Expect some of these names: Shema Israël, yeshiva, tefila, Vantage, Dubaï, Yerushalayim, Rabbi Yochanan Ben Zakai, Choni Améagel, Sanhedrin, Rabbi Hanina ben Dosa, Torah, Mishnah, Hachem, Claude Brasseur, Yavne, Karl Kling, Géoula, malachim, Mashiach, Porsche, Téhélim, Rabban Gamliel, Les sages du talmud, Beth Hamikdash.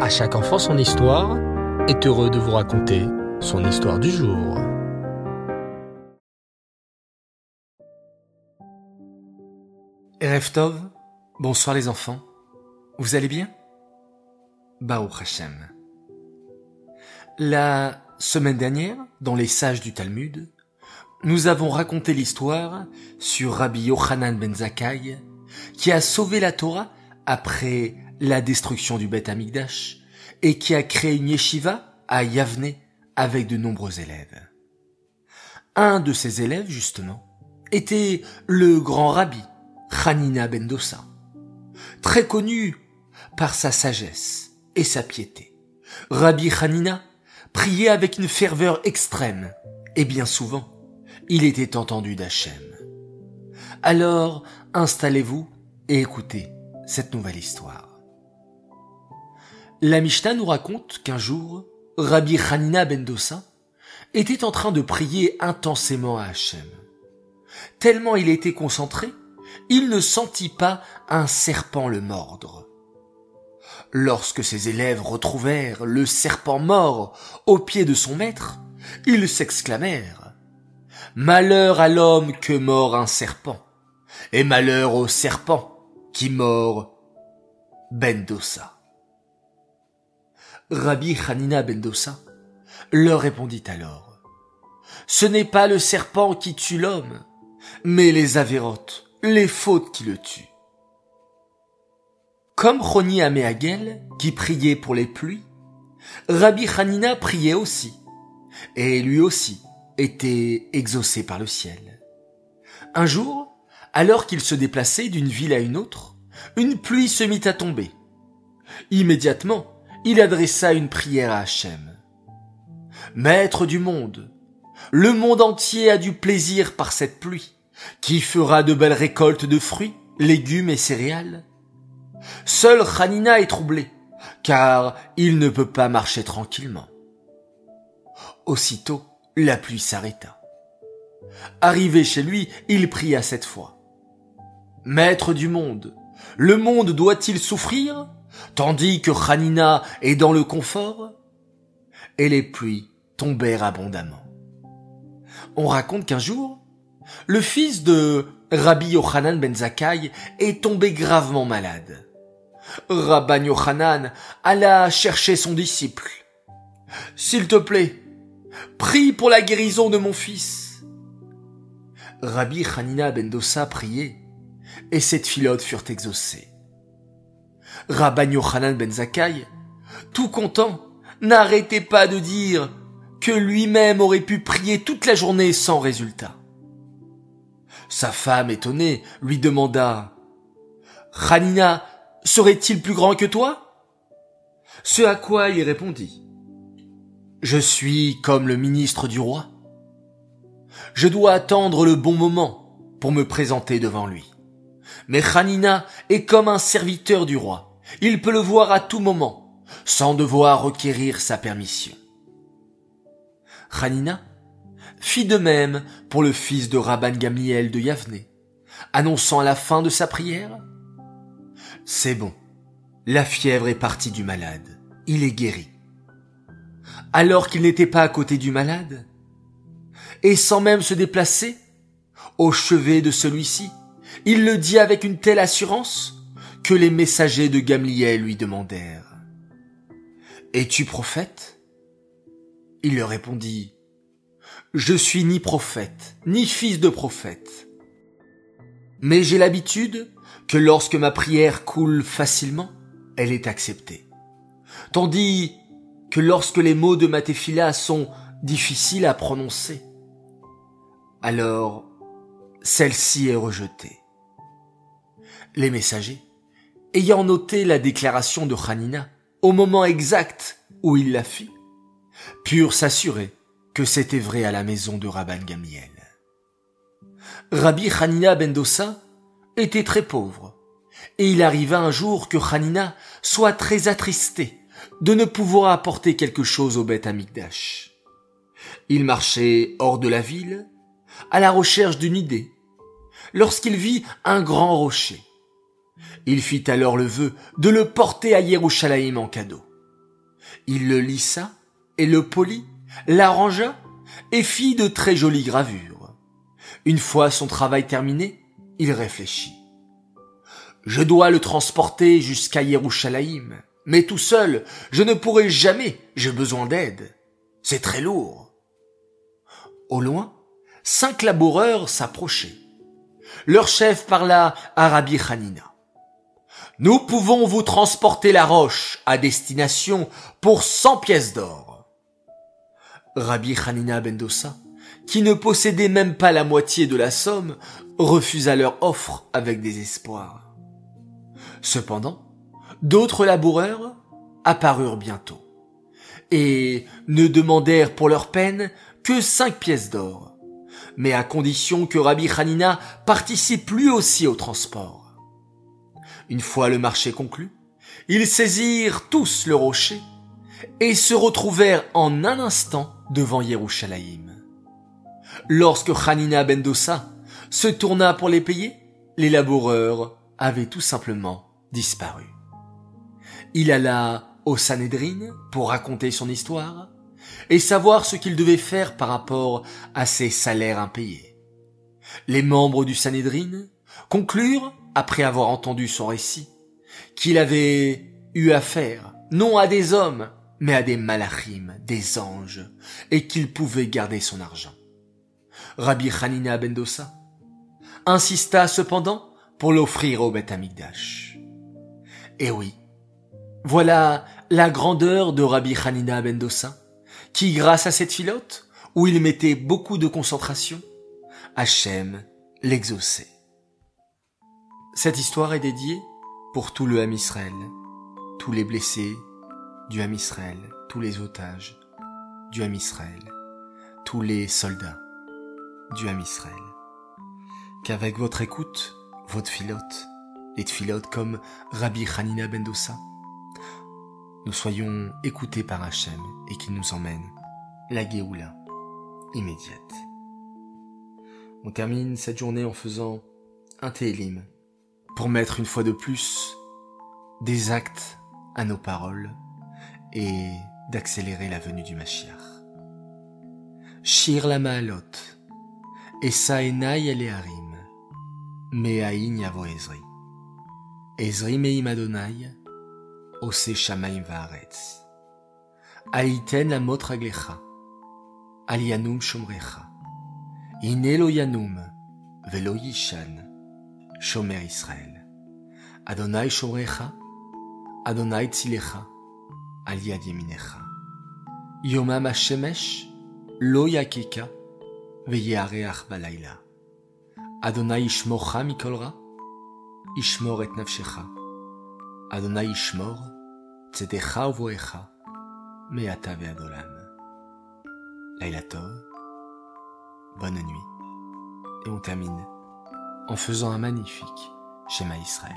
À chaque enfant son histoire est heureux de vous raconter son histoire du jour. Erev Tov, bonsoir les enfants, vous allez bien? Baruch Hachem. La semaine dernière, dans Les sages du Talmud, nous avons raconté l'histoire sur Rabbi Yochanan Ben Zakai, qui a sauvé la Torah après la destruction du Beth Hamikdash et qui a créé une yeshiva à Yavne avec de nombreux élèves. Un de ses élèves, justement, était le grand Rabbi Hanina ben Dosa, très connu par sa sagesse et sa piété. Rabbi Hanina priait avec une ferveur extrême et bien souvent, il était entendu d'Hachem. Alors, installez-vous et écoutez cette nouvelle histoire. La Mishnah nous raconte qu'un jour, Rabbi Hanina ben Dosa était en train de prier intensément à Hachem. Tellement il était concentré, il ne sentit pas un serpent le mordre. Lorsque ses élèves retrouvèrent le serpent mort aux pieds de son maître, ils s'exclamèrent: malheur à l'homme que mord un serpent, et malheur au serpent qui mord Ben Dosa. Rabbi Hanina ben Dosa leur répondit alors: ce n'est pas le serpent qui tue l'homme, mais les avérotes, les fautes qui le tuent. Comme Choni Améagel, qui priait pour les pluies, Rabbi Hanina priait aussi, et lui aussi était exaucé par le ciel. Un jour, alors qu'il se déplaçait d'une ville à une autre, une pluie se mit à tomber. Immédiatement, il adressa une prière à Hachem. « Maître du monde, le monde entier a du plaisir par cette pluie, qui fera de belles récoltes de fruits, légumes et céréales. Seul Hanina est troublé, car il ne peut pas marcher tranquillement. » Aussitôt, la pluie s'arrêta. Arrivé chez lui, il pria cette fois: « Maître du monde, le monde doit-il souffrir, tandis que Hanina est dans le confort ?» Et les pluies tombèrent abondamment. On raconte qu'un jour, le fils de Rabbi Yochanan Ben Zakai est tombé gravement malade. Rabban Yochanan alla chercher son disciple. « S'il te plaît, prie pour la guérison de mon fils. » Rabbi Hanina ben Dosa priait, et ses tfilotes furent exaucées. Rabban Yochanan ben Zakai, tout content, n'arrêtait pas de dire que lui-même aurait pu prier toute la journée sans résultat. Sa femme, étonnée, lui demanda: « Hanina, serait-il plus grand que toi ?» Ce à quoi il répondit: « Je suis comme le ministre du roi. Je dois attendre le bon moment pour me présenter devant lui. Mais Hanina est comme un serviteur du roi. Il peut le voir à tout moment, sans devoir requérir sa permission. » Hanina fit de même pour le fils de Rabban Gamliel de Yavne, annonçant à la fin de sa prière: « C'est bon, la fièvre est partie du malade, il est guéri. » Alors qu'il n'était pas à côté du malade, et sans même se déplacer, au chevet de celui-ci, il le dit avec une telle assurance que les messagers de Gamliel lui demandèrent: « Es-tu prophète ?» Il leur répondit: « Je suis ni prophète, ni fils de prophète. Mais j'ai l'habitude que lorsque ma prière coule facilement, elle est acceptée. Tandis que lorsque les mots de ma tefila sont difficiles à prononcer, alors celle-ci est rejetée. » Les messagers, ayant noté la déclaration de Hanina au moment exact où il la fit, purent s'assurer que c'était vrai à la maison de Rabban Gamliel. Rabbi Hanina ben Dosa était très pauvre, et il arriva un jour que Hanina soit très attristée de ne pouvoir apporter quelque chose au Beth Hamikdash. Il marchait hors de la ville, à la recherche d'une idée, lorsqu'il vit un grand rocher. Il fit alors le vœu de le porter à Yerushalayim en cadeau. Il le lissa et le polit, l'arrangea et fit de très jolies gravures. Une fois son travail terminé, il réfléchit. « Je dois le transporter jusqu'à Yerushalayim, mais tout seul, je ne pourrai jamais, j'ai besoin d'aide. C'est très lourd. » Au loin, 5 laboureurs s'approchaient. Leur chef parla à Rabbi Hanina. « Nous pouvons vous transporter la roche à destination pour 100 pièces d'or. » Rabbi Hanina ben Dosa, qui ne possédait même pas la moitié de la somme, refusa leur offre avec désespoir. Cependant, d'autres laboureurs apparurent bientôt et ne demandèrent pour leur peine que 5 pièces d'or, mais à condition que Rabbi Hanina participe lui aussi au transport. Une fois le marché conclu, ils saisirent tous le rocher et se retrouvèrent en un instant devant Yerushalayim. Lorsque Hanina ben Dosa se tourna pour les payer, les laboureurs avaient tout simplement disparu. Il alla au Sanhedrin pour raconter son histoire et savoir ce qu'il devait faire par rapport à ses salaires impayés. Les membres du Sanhedrin conclurent, après avoir entendu son récit, qu'il avait eu affaire, non à des hommes, mais à des malachim, des anges, et qu'il pouvait garder son argent. Rabbi Hanina ben Dosa insista cependant pour l'offrir au Beth Hamikdash. Et oui, voilà la grandeur de Rabbi Hanina ben Dosa, qui, grâce à cette filote, où il mettait beaucoup de concentration, Hachem l'exauçait. Cette histoire est dédiée pour tout le Ham Israël, tous les blessés du Ham Israël, tous les otages du Ham Israël, tous les soldats du Ham Israël. Qu'avec votre écoute, votre filote, les tfilotes comme Rabbi Hanina ben Dosa, nous soyons écoutés par Hachem et qu'il nous emmène la Géoula immédiate. On termine cette journée en faisant un Téhélim pour mettre une fois de plus des actes à nos paroles et d'accélérer la venue du Mashiach. Shir la Maalot, Esa Enai Eleharim, Me'aïn Yavo Ezri, Ezri Me'im Adonai, Ose Shamaim Va'aretz, Aïten Lamot Raglecha, Alianum Shomrecha, Inelo Yanum, Velo Yishan, Shomer Israël, Adonai Shomrecha, Adonai Tzilecha, Aliad Yeminecha, Yomam HaShemesh, Lo Yakeka, Ve'yareach Balayla, Adonai Ishmorcha Mikolra, Ishmor et Nafshecha, Adonai Ishmor, Tzedecha Uvoecha, Meata Veadolam. Laila Tov, bonne nuit. Et on termine en faisant un magnifique Shema Israël.